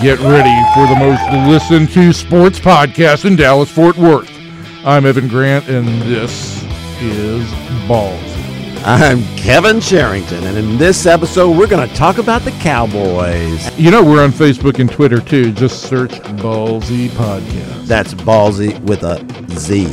Get ready for the most listened to sports podcast in Dallas-Fort Worth. I'm Evan Grant, and this is Balls. I'm Kevin Sherrington, and in this episode, we're going to talk about the Cowboys. You know, we're on Facebook and Twitter, too. Just search Ballsy Podcast. That's Ballsy with a Z.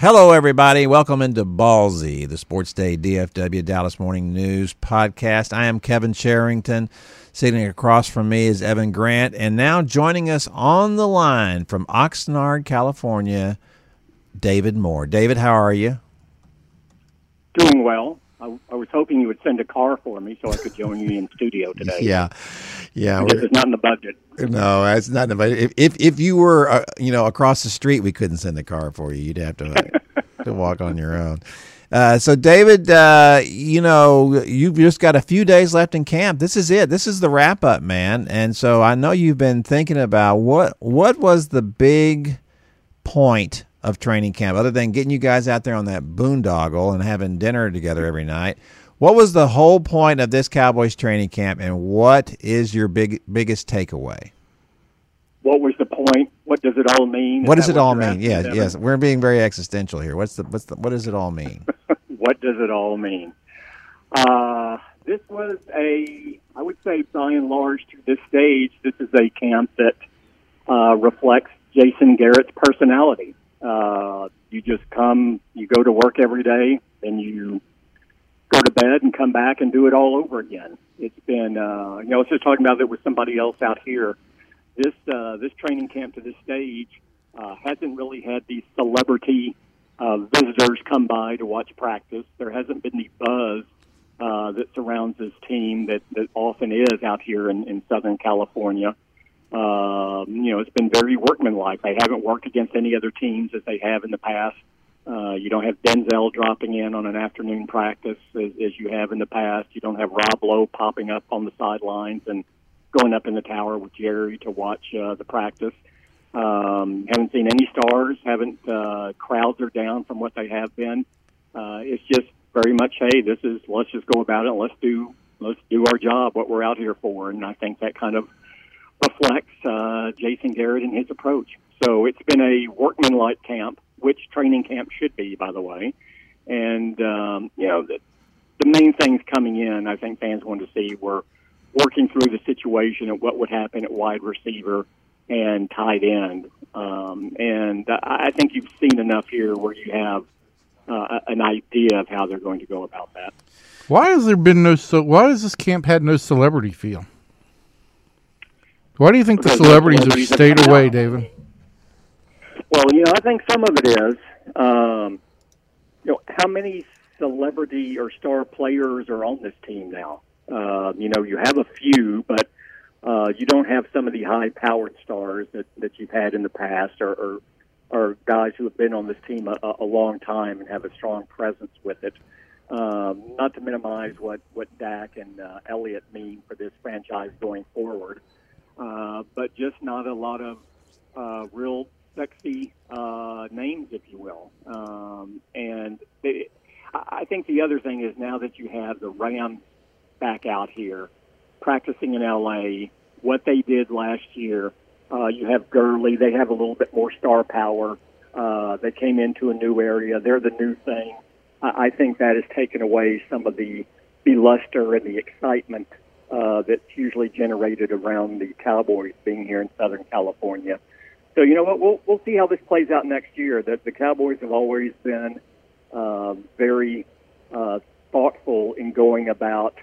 Hello, everybody. Welcome into Ballsy, the Sports Day DFW Dallas Morning News podcast. I am Kevin Sherrington. Sitting across from me is Evan Grant, and now joining us on the line from Oxnard, California, David Moore. David, how are you? Doing well. I was hoping you would send a car for me so I could join you in studio today. Yeah. It's not in the budget. No, it's not in the budget. If you were, across the street, we couldn't send a car for you. You'd have to walk on your own. So, David, you've just got a few days left in camp. This is it. This is the wrap-up, man. And so I know you've been thinking about what was the big point of training camp, other than getting you guys out there on that boondoggle and having dinner together every night. What was the whole point of this Cowboys training camp, and what is your biggest takeaway? What was the point? What does it all mean? What does it all mean? Yes. We're being very existential here. What does it all mean? What does it all mean? This was I would say, by and large, to this stage, this is a camp that reflects Jason Garrett's personality. You just come, you go to work every day, and you go to bed and come back and do it all over again. It's been, I was just talking about it with somebody else out here. This training camp to this stage hasn't really had these celebrity visitors come by to watch practice. There hasn't been the buzz that surrounds this team that often is out here in Southern California. It's been very workmanlike. They haven't worked against any other teams as they have in the past. You don't have Denzel dropping in on an afternoon practice as you have in the past. You don't have Rob Lowe popping up on the sidelines and going up in the tower with Jerry to watch the practice. Haven't seen any stars. Crowds are down from what they have been. It's just very much, hey, let's just go about it. And let's do our job, what we're out here for. And I think that kind of reflects Jason Garrett and his approach. So it's been a workmanlike camp, which training camp should be, by the way. And the main things coming in, I think fans wanted to see were working through the situation of what would happen at wide receiver and tight end. And I think you've seen enough here where you have an idea of how they're going to go about that. Why has this camp had no celebrity feel? Why do you think because the celebrities have stayed away, David? Well, I think some of it is, how many celebrity or star players are on this team now? You have a few, but you don't have some of the high-powered stars that you've had in the past or guys who have been on this team a long time and have a strong presence with it. Not to minimize what Dak and Elliot mean for this franchise going forward, but just not a lot of real sexy names, if you will. I think the other thing is now that you have the Rams back out here, practicing in L.A., what they did last year. You have Gurley. They have a little bit more star power. They came into a new area. They're the new thing. I think that has taken away some of the luster and the excitement that's usually generated around the Cowboys being here in Southern California. So you know what? We'll see how this plays out next year. The Cowboys have always been very thoughtful in going about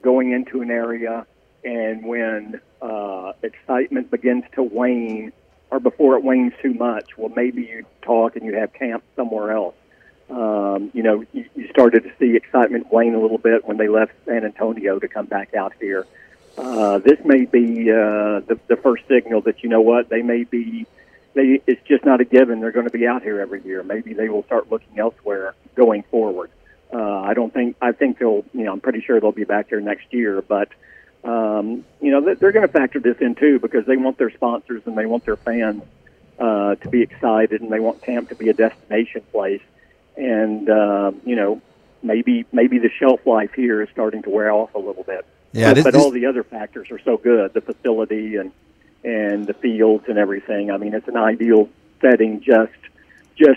going into an area, and when excitement begins to wane, or before it wanes too much, well, maybe you talk and you have camp somewhere else. You started to see excitement wane a little bit when they left San Antonio to come back out here. This may be the first signal that, you know what, it's just not a given they're going to be out here every year. Maybe they will start looking elsewhere going forward. I think they'll, I'm pretty sure they'll be back here next year, but, they're going to factor this in too, because they want their sponsors and they want their fans, to be excited, and they want camp to be a destination place. And, maybe the shelf life here is starting to wear off a little bit. Yeah, but all the other factors are so good, the facility and the fields and everything. I mean, it's an ideal setting just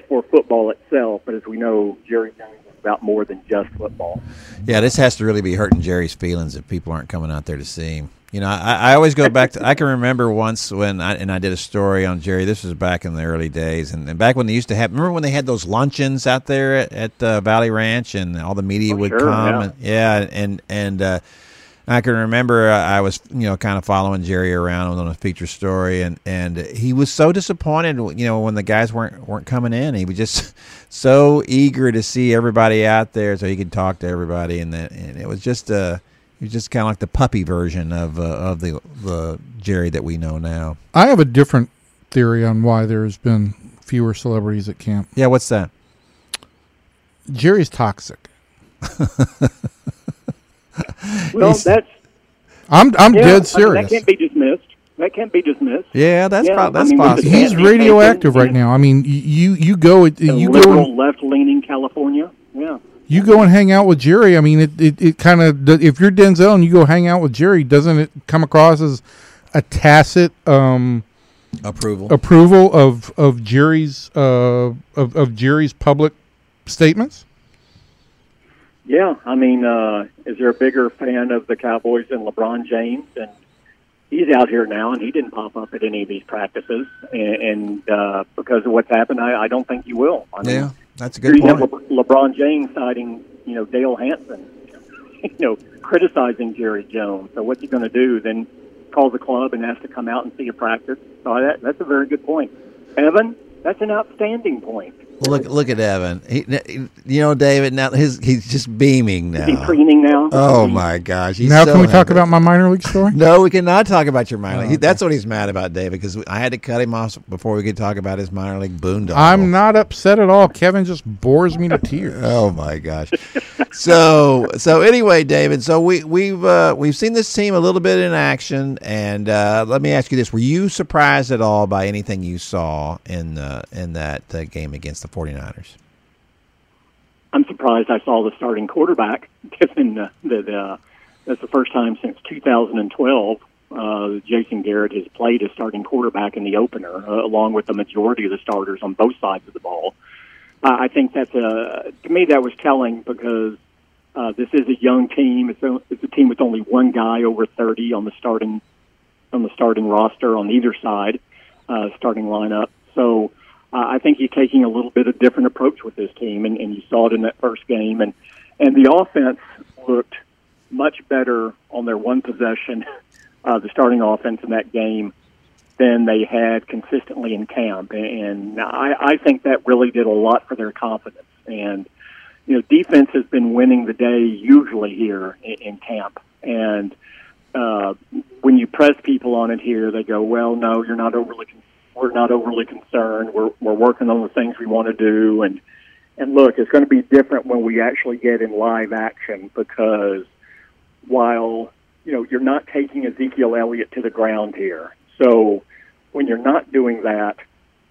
for football itself, but as we know, Jerry Jones is about more than just football. Yeah, this has to really be hurting Jerry's feelings if people aren't coming out there to see him. You know, I always go back to – I can remember once when I did a story on Jerry. This was back in the early days, and back when they used to have – remember when they had those luncheons out there at Valley Ranch and all the media would come? Yeah, and I can remember I was, you know, kind of following Jerry around on a feature story, and he was so disappointed, you know, when the guys weren't coming in. He was just so eager to see everybody out there so he could talk to everybody, and it was just he was just kind of like the puppy version of the Jerry that we know now. I have a different theory on why there's been fewer celebrities at camp. Yeah, what's that? Jerry's toxic. Well, I'm dead serious. I mean, that can't be dismissed. Yeah, that's possible. He's radioactive right now. I mean, you go left-leaning California. Yeah. You go and hang out with Jerry. I mean, it kind of, if you're Denzel and you go hang out with Jerry, doesn't it come across as a tacit approval of Jerry's of Jerry's public statements? Yeah, I mean, is there a bigger fan of the Cowboys than LeBron James? And he's out here now, and he didn't pop up at any of these practices. And because of what's happened, I don't think he will. I mean, yeah, that's a good point. LeBron James citing, you know, Dale Hansen, you know, criticizing Jerry Jones. So what's he going to do? Then call the club and ask to come out and see a practice? So that's a very good point. Evan, that's an outstanding point. Look at Evan. You know, David, now he's just beaming now. Is he preening now? Oh, my gosh. He's now, so can we talk about my minor league story? No, we cannot talk about your minor league. Okay. That's what he's mad about, David, because I had to cut him off before we could talk about his minor league boondoggle. I'm not upset at all. Kevin just bores me to tears. Oh, my gosh. So anyway, David, so we've seen this team a little bit in action, and let me ask you this. Were you surprised at all by anything you saw in that game against the 49ers? I'm surprised I saw the starting quarterback, given that that's the first time since 2012 Jason Garrett has played as starting quarterback in the opener, along with the majority of the starters on both sides of the ball. I think that's to me that was telling because this is a young team. It's a team with only one guy over 30 on the starting roster on either side, starting lineup. So I think he's taking a little bit of different approach with this team, and you saw it in that first game. And the offense looked much better on their one possession, the starting offense in that game, than they had consistently in camp. And I think that really did a lot for their confidence. And, you know, defense has been winning the day usually here in camp. And when you press people on it here, they go, well, no, you're not overly concerned. We're not overly concerned. We're working on the things we want to do, and look, it's going to be different when we actually get in live action because while you know you're not taking Ezekiel Elliott to the ground here, so when you're not doing that,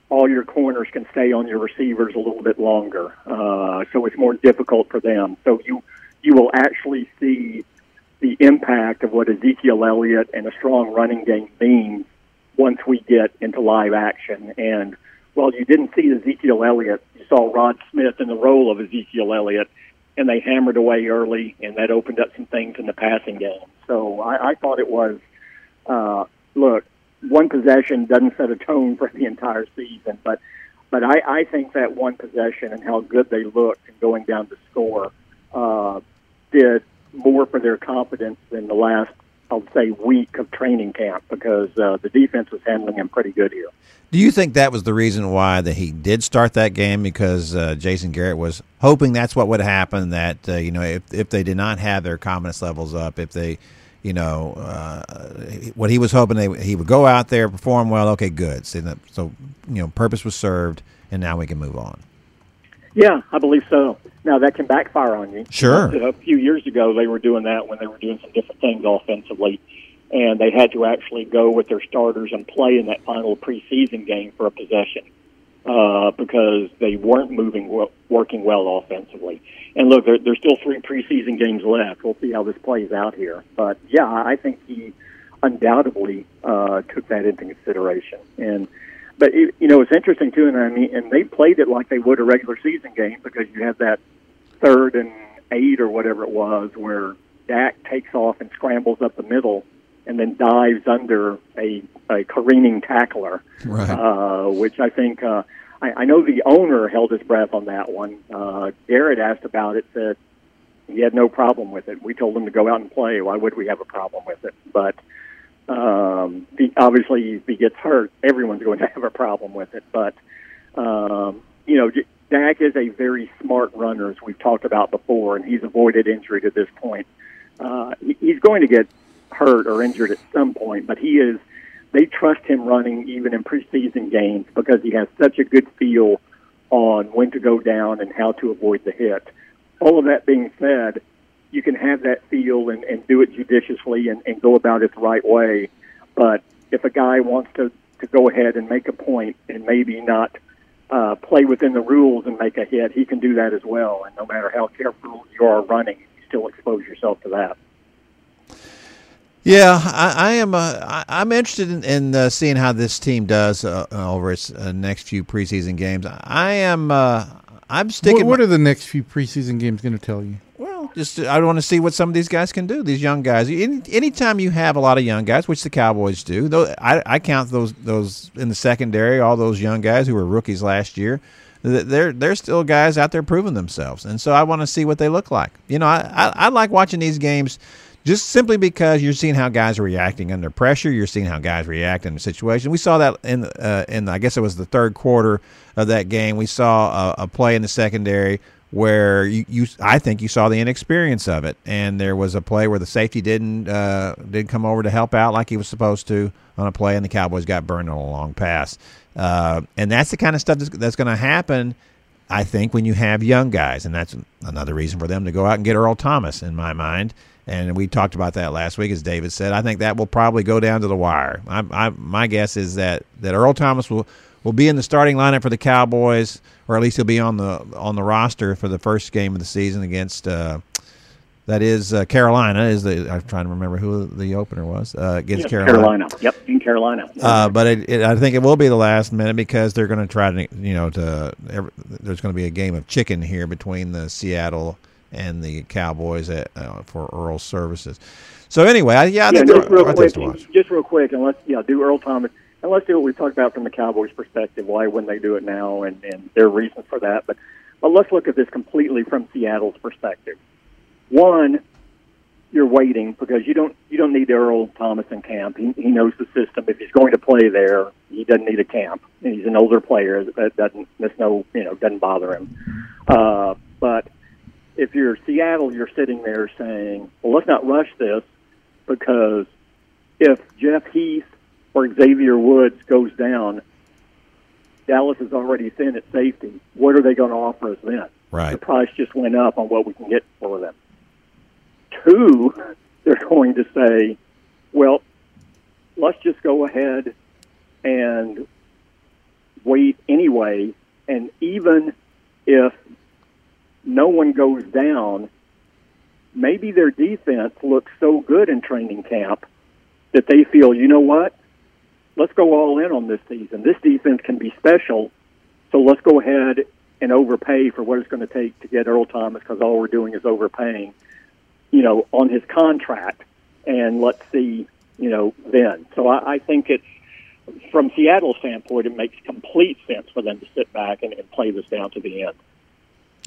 all your corners can stay on your receivers a little bit longer, so it's more difficult for them. So you will actually see the impact of what Ezekiel Elliott and a strong running game means once we get into live action. And while you didn't see Ezekiel Elliott, you saw Rod Smith in the role of Ezekiel Elliott, and they hammered away early, and that opened up some things in the passing game. So I thought it was, look, one possession doesn't set a tone for the entire season, but I think that one possession and how good they looked and going down to score did more for their confidence than the last, I'll say, week of training camp because the defense was handling him pretty good here. Do you think that was the reason why that he did start that game because Jason Garrett was hoping that's what would happen, that, you know, if they did not have their confidence levels up, if they, you know, what he was hoping he would go out there, perform well, okay, good. So, you know, purpose was served, and now we can move on. Yeah, I believe so. Now, that can backfire on you. Sure. A few years ago, they were doing that when they were doing some different things offensively, and they had to actually go with their starters and play in that final preseason game for a possession because they weren't working well offensively. And look, there's still 3 preseason games left. We'll see how this plays out here. But, yeah, I think he undoubtedly took that into consideration. But, you know, it's interesting, too, and they played it like they would a regular season game because you have that 3rd and 8 or whatever it was where Dak takes off and scrambles up the middle and then dives under a careening tackler, right. Which I think I know the owner held his breath on that one. Garrett asked about it, said he had no problem with it. We told him to go out and play. Why would we have a problem with it? But obviously, if he gets hurt, everyone's going to have a problem with it. But, you know, Dak is a very smart runner, as we've talked about before, and he's avoided injury to this point. He's going to get hurt or injured at some point, but they trust him running even in preseason games because he has such a good feel on when to go down and how to avoid the hit. All of that being said, you can have that feel and do it judiciously and go about it the right way. But if a guy wants to go ahead and make a point and maybe not play within the rules and make a hit, he can do that as well. And no matter how careful you are running, you still expose yourself to that. Yeah, I'm interested in seeing how this team does over its next few preseason games. I'm sticking. What are the next few preseason games going to tell you? Well, just I want to see what some of these guys can do. These young guys. Anytime you have a lot of young guys, which the Cowboys do, though, I count those in the secondary, all those young guys who were rookies last year. They're still guys out there proving themselves, and so I want to see what they look like. You know, I like watching these games. Just simply because you're seeing how guys are reacting under pressure, you're seeing how guys react in the situation. We saw that in I guess it was the 3rd quarter of that game. We saw a play in the secondary where I think you saw the inexperience of it, and there was a play where the safety didn't come over to help out like he was supposed to on a play, and the Cowboys got burned on a long pass. And that's the kind of stuff that's going to happen, I think, when you have young guys, and that's another reason for them to go out and get Earl Thomas, in my mind. And we talked about that last week, as David said. I think that will probably go down to the wire. My guess is that Earl Thomas will be in the starting lineup for the Cowboys, or at least he'll be on the roster for the first game of the season against Carolina. I'm trying to remember who the opener was against Carolina. Yep, in Carolina. But I think it will be the last minute because they're going to try to there's going to be a game of chicken here between the Seattle and the Cowboys for Earl's services. So anyway, I think just real quick, and let's do Earl Thomas, and let's do what we talked about from the Cowboys' perspective. Why wouldn't they do it now, and their reasons for that? But let's look at this completely from Seattle's perspective. One, you're waiting because you don't need Earl Thomas in camp. He knows the system. If he's going to play there, he doesn't need a camp. And he's an older player that doesn't bother him. But if you're Seattle, you're sitting there saying, well, let's not rush this because if Jeff Heath or Xavier Woods goes down, Dallas is already thin at safety. What are they going to offer us then? Right. The price just went up on what we can get for them. 2, they're going to say, well, let's just go ahead and wait anyway, and even if no one goes down, maybe their defense looks so good in training camp that they feel, you know what, let's go all in on this season. This defense can be special, so let's go ahead and overpay for what it's going to take to get Earl Thomas because all we're doing is overpaying, on his contract, and let's see, then. So I think it's, from Seattle's standpoint, it makes complete sense for them to sit back and play this down to the end.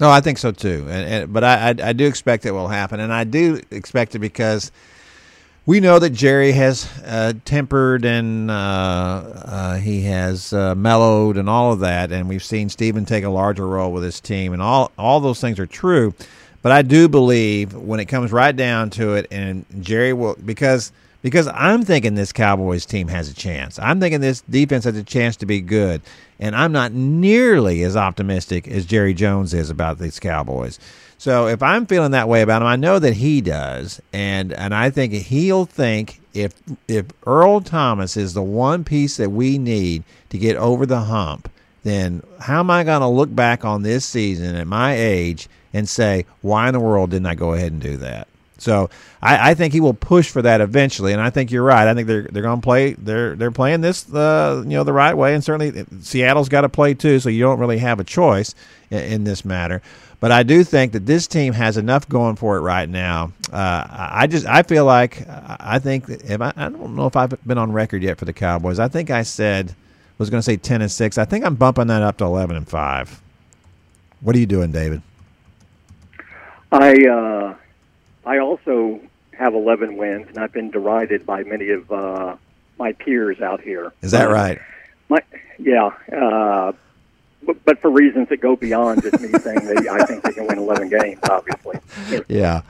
No, I think so too, but I do expect it will happen, and I do expect it because we know that Jerry has tempered and he has mellowed and all of that, and we've seen Steven take a larger role with his team, and all those things are true. But I do believe when it comes right down to it, and Jerry will because I'm thinking this Cowboys team has a chance. I'm thinking this defense has a chance to be good. And I'm not nearly as optimistic as Jerry Jones is about these Cowboys. So if I'm feeling that way about him, I know that he does. And I think he'll think if Earl Thomas is the one piece that we need to get over the hump, then how am I going to look back on this season at my age and say, why in the world didn't I go ahead and do that? So I think he will push for that eventually, and I think you're right. I think they're going to play. They're playing this the right way, and certainly Seattle's got to play too. So you don't really have a choice in this matter. But I do think that this team has enough going for it right now. I don't know if I've been on record yet for the Cowboys. I think I was going to say 10-6. I think I'm bumping that up to 11-5. What are you doing, David? I also have 11 wins, and I've been derided by many of my peers out here. Is that right? But for reasons that go beyond just me saying that I think they can win 11 games, obviously. Yeah.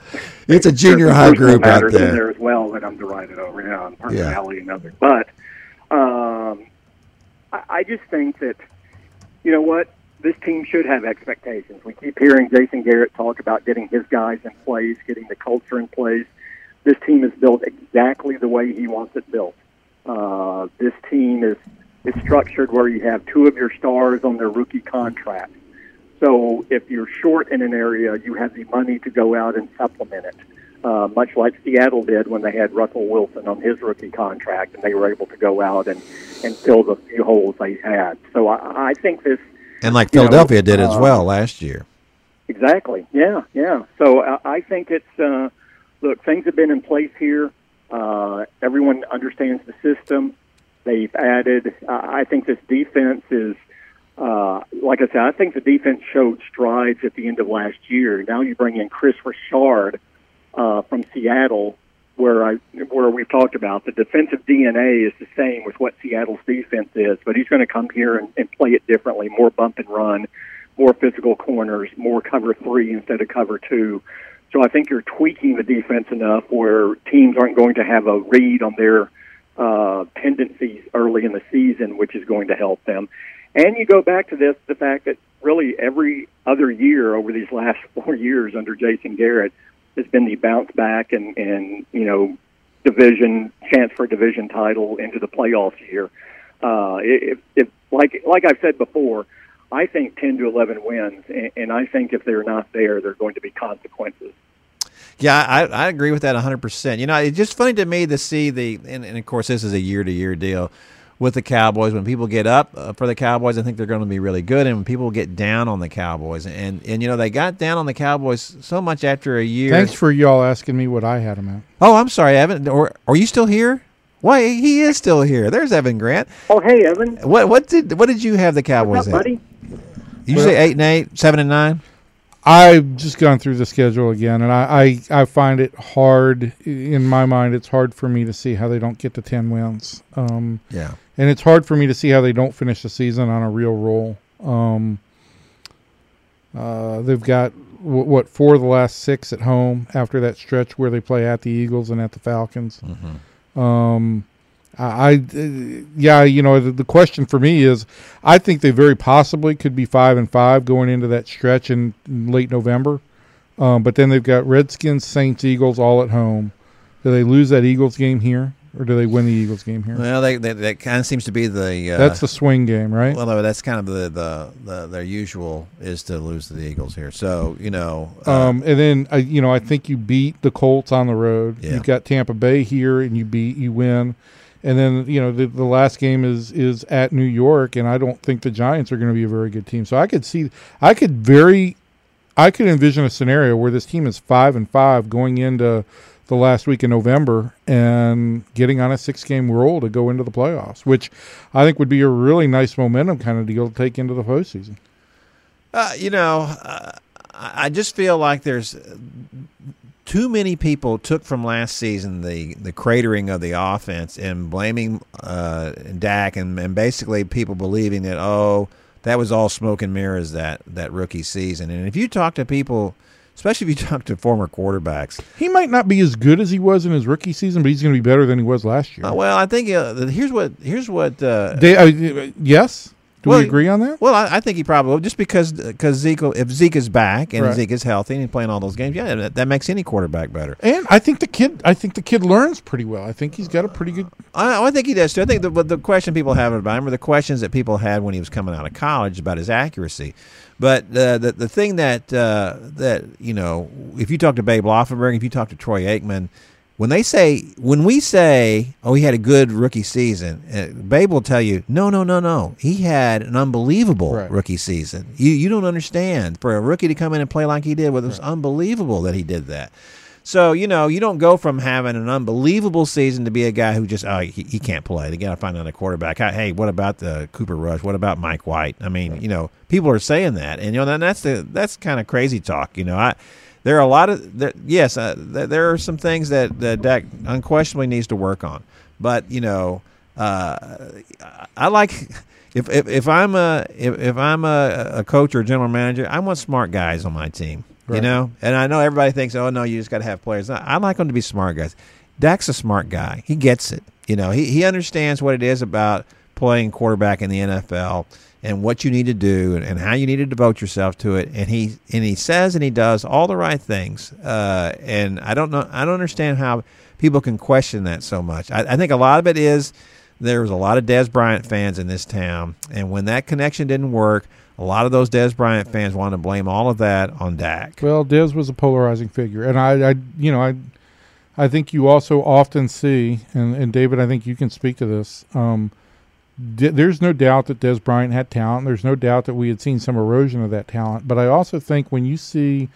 It's a junior high group out there. In there as well that I'm derided over, yeah, on personality and others. But I just think that, you know what, this team should have expectations. We keep hearing Jason Garrett talk about getting his guys in place, getting the culture in place. This team is built exactly the way he wants it built. This team is structured where you have two of your stars on their rookie contract. So if you're short in an area, you have the money to go out and supplement it, much like Seattle did when they had Russell Wilson on his rookie contract, and they were able to go out and fill the few holes they had. So I think this, and like Philadelphia did as well last year. Exactly. Yeah, yeah. So I think it's look, things have been in place here. Everyone understands the system. They've added. I think this defense is, like I said, I think the defense showed strides at the end of last year. Now you bring in Chris Richard from Seattle, where we've talked about the defensive DNA is the same with what Seattle's defense is, but he's going to come here and play it differently, more bump and run, more physical corners, more cover three instead of cover two. So I think you're tweaking the defense enough where teams aren't going to have a read on their tendencies early in the season, which is going to help them. And you go back to this, the fact that really every other year over these last 4 years under Jason Garrett, has been the bounce back and you know, division chance for a division title into the playoffs here. Like I've said before, I think 10 to 11 wins, and I think if they're not there, there are going to be consequences. Yeah, I agree with that 100%. You know, it's just funny to me to see and of course this is a year-to-year deal with the Cowboys. When people get up for the Cowboys, I think they're going to be really good. And when people get down on the Cowboys, and you know, they got down on the Cowboys so much after a year. Thanks for y'all asking me what I had them at. Oh, I'm sorry, Evan. Or are you still here? Why, he is still here. There's Evan Grant. Oh, hey, Evan. What did you have the Cowboys at? Buddy? You say 8-8, 7-9. I've just gone through the schedule again, and I find it hard. In my mind, it's hard for me to see how they don't get to 10 wins. Yeah. And it's hard for me to see how they don't finish the season on a real roll. They've got, what, 4 of the last 6 at home after that stretch where they play at the Eagles and at the Falcons. Mm-hmm. The question for me is, I think they very possibly could be 5-5 going into that stretch in late November. But then they've got Redskins, Saints, Eagles all at home. Do they lose that Eagles game here, or do they win the Eagles game here? Well, that kind of seems to be the that's the swing game, right? Well, no, that's kind of the their usual is to lose to the Eagles here. So you know, and then you know, I think you beat the Colts on the road. Yeah. You've got Tampa Bay here, and you win. And then, you know, the last game is at New York, and I don't think the Giants are going to be a very good team. So I could envision a scenario where this team is 5-5 going into the last week in November and getting on a 6-game roll to go into the playoffs, which I think would be a really nice momentum kind of deal to take into the postseason. I just feel like there's too many people took from last season the cratering of the offense and blaming Dak and basically people believing that, oh, that was all smoke and mirrors that rookie season. And if you talk to people, especially if you talk to former quarterbacks. He might not be as good as he was in his rookie season, but he's going to be better than he was last year. Well, I think here's what – yes? Do we agree on that? Well, I think he probably will, just because Zeke, if Zeke is back and Zeke is healthy and he's playing all those games, yeah, that makes any quarterback better. And I think the kid learns pretty well. I think he's got a pretty good. I think he does too. I think the question people have about him, or the questions that people had when he was coming out of college about his accuracy. But the thing that you know, if you talk to Babe Loffenberg, if you talk to Troy Aikman. When we say, oh, he had a good rookie season, Babe will tell you, no. He had an unbelievable rookie season. You don't understand. For a rookie to come in and play like he did, it was unbelievable that he did that. So, you know, you don't go from having an unbelievable season to be a guy who just, oh, he can't play. They got to find another quarterback. Hey, what about the Cooper Rush? What about Mike White? I mean, you know, people are saying that. And, you know, that's kind of crazy talk. You know, there are a lot of – yes, there are some things that Dak unquestionably needs to work on. But, you know, I like – if I'm a coach or a general manager, I want smart guys on my team, you know. And I know everybody thinks, oh, no, you just got to have players. I like them to be smart guys. Dak's a smart guy. He gets it. You know, he understands what it is about playing quarterback in the NFL and what you need to do and how you need to devote yourself to it. And he says and he does all the right things. And I don't understand how people can question that so much. I think a lot of it is there was a lot of Dez Bryant fans in this town. And when that connection didn't work, a lot of those Dez Bryant fans wanted to blame all of that on Dak. Well, Dez was a polarizing figure. And I think you also often see, and David, I think you can speak to this, there's no doubt that Dez Bryant had talent. There's no doubt that we had seen some erosion of that talent. But I also think when you see,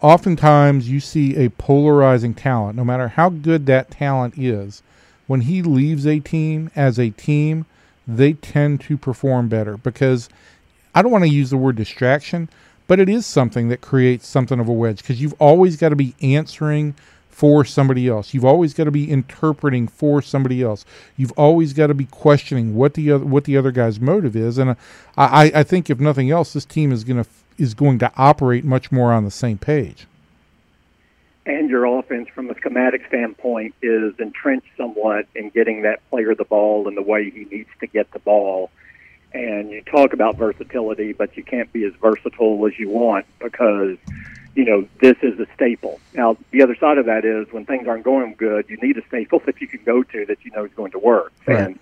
oftentimes you see a polarizing talent, no matter how good that talent is, when he leaves a team as a team, they tend to perform better because I don't want to use the word distraction, but it is something that creates something of a wedge because you've always got to be answering for somebody else. You've always got to be interpreting for somebody else. You've always got to be questioning what the other guy's motive is. And I think if nothing else, this team is going to operate much more on the same page. And your offense, from a schematic standpoint, is entrenched somewhat in getting that player the ball in the way he needs to get the ball. And you talk about versatility, but you can't be as versatile as you want because, you know, this is a staple. Now, the other side of that is when things aren't going good, you need a staple that you can go to that you know is going to work. Right.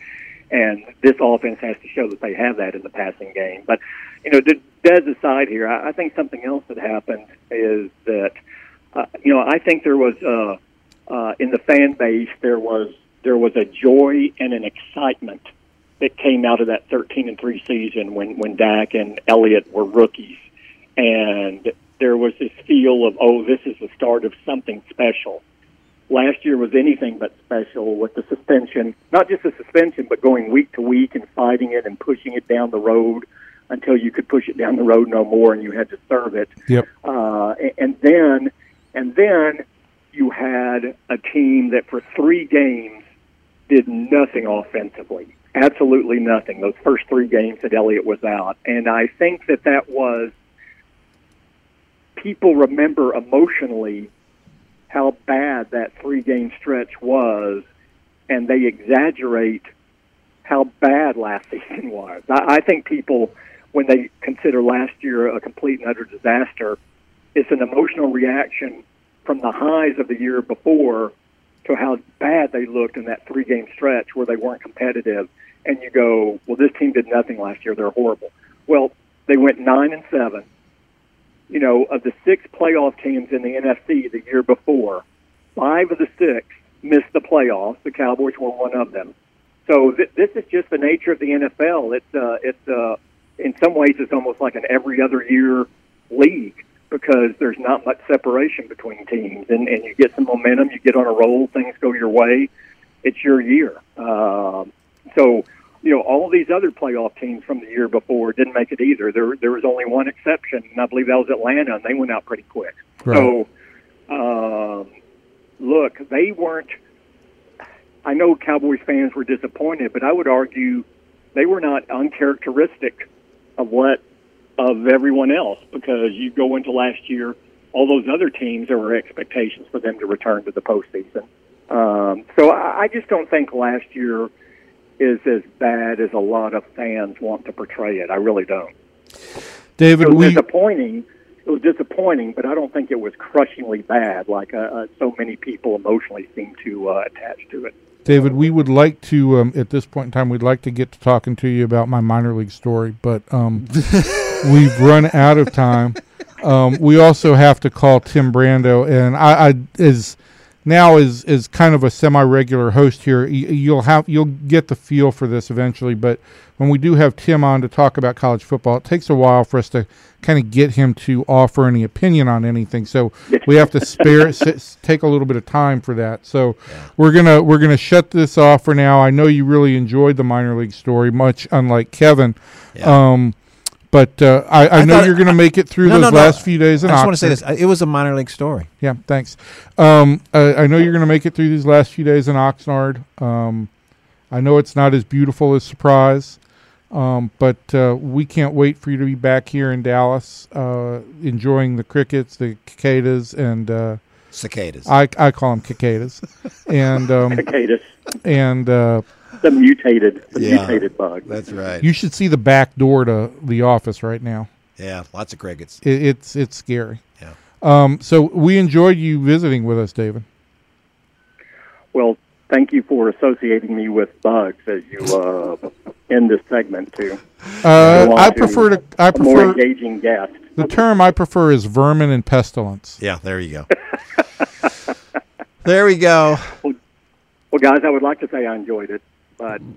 And this offense has to show that they have that in the passing game. But, you know, Dez aside here, I think something else that happened is that, you know, I think there was, in the fan base, there was a joy and an excitement that came out of that 13-3 season when Dak and Elliot were rookies. And there was this feel of, oh, this is the start of something special. Last year was anything but special with the suspension, not just the suspension, but going week to week and fighting it and pushing it down the road until you could push it down the road no more and you had to serve it. Yep. And then you had a team that for three games did nothing offensively, absolutely nothing, those first three games that Elliott was out. And I think that was people remember emotionally how bad that three-game stretch was, and they exaggerate how bad last season was. I think people, when they consider last year a complete and utter disaster, it's an emotional reaction from the highs of the year before to how bad they looked in that three-game stretch where they weren't competitive. And you go, well, this team did nothing last year. They're horrible. Well, they went 9-7. You know, of the six playoff teams in the NFC the year before, five of the six missed the playoffs. The Cowboys were one of them. So this is just the nature of the NFL. It's in some ways it's almost like an every other year league because there's not much separation between teams, and you get some momentum, you get on a roll, things go your way, it's your year. So you know, all these other playoff teams from the year before didn't make it either. There was only one exception, and I believe that was Atlanta, and they went out pretty quick. Right. So, look, they weren't – I know Cowboys fans were disappointed, but I would argue they were not uncharacteristic of everyone else because you go into last year, all those other teams, there were expectations for them to return to the postseason. So I just don't think last year – is as bad as a lot of fans want to portray it. I really don't. David, disappointing. It was disappointing, but I don't think it was crushingly bad like so many people emotionally seem to attach to it. David, we would like to, at this point in time, we'd like to get to talking to you about my minor league story, but we've run out of time. We also have to call Tim Brando, and I, as kind of a semi-regular host here, you'll get the feel for this eventually, but when we do have Tim on to talk about college football, it takes a while for us to kind of get him to offer any opinion on anything. So we have to take a little bit of time for that. So we're gonna shut this off for now. I know you really enjoyed the minor league story, much unlike Kevin. Yeah. But I know you're going to make it through last few days in Oxnard. I just want to say this. It was a minor league story. Yeah, thanks. I know you're going to make it through these last few days in Oxnard. I know it's not as beautiful as Surprise, but we can't wait for you to be back here in Dallas enjoying the crickets, the cicadas, and cicadas. I call them cicadas. And, cicadas. And... The mutated bug. That's right. You should see the back door to the office right now. Yeah, lots of crickets. It's scary. Yeah. So we enjoyed you visiting with us, David. Well, thank you for associating me with bugs as you end this segment too. I prefer a more engaging guest. The term I prefer is vermin and pestilence. Yeah, there you go. There we go. Well, guys, I would like to say I enjoyed it,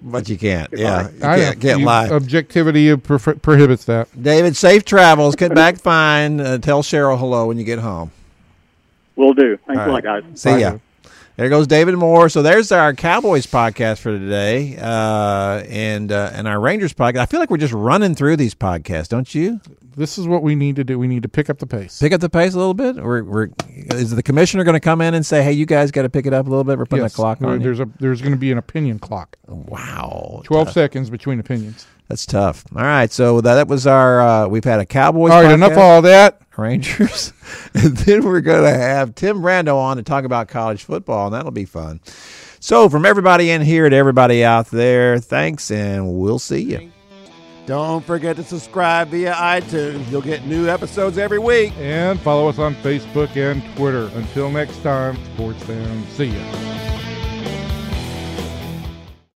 but you can't. Yeah, you can't lie. Objectivity prohibits that. David, safe travels. Get back fine. Tell Cheryl hello when you get home. Will do. Thanks a lot, guys. See ya. There goes David Moore. So there's our Cowboys podcast for today, and our Rangers podcast. I feel like we're just running through these podcasts, don't you? This is what we need to do. We need to pick up the pace. Pick up the pace a little bit? Is the commissioner going to come in and say, hey, you guys got to pick it up a little bit? We're putting a clock on you. There's going to be an opinion clock. Wow. 12 seconds between opinions. That's tough. All right. So that was our we've had a Cowboys podcast. All right, enough of all that. Rangers. And then we're going to have Tim Brando on to talk about college football, and that'll be fun. So from everybody in here to everybody out there, thanks, and we'll see you. Don't forget to subscribe via iTunes. You'll get new episodes every week. And follow us on Facebook and Twitter. Until next time, sports fans, see ya.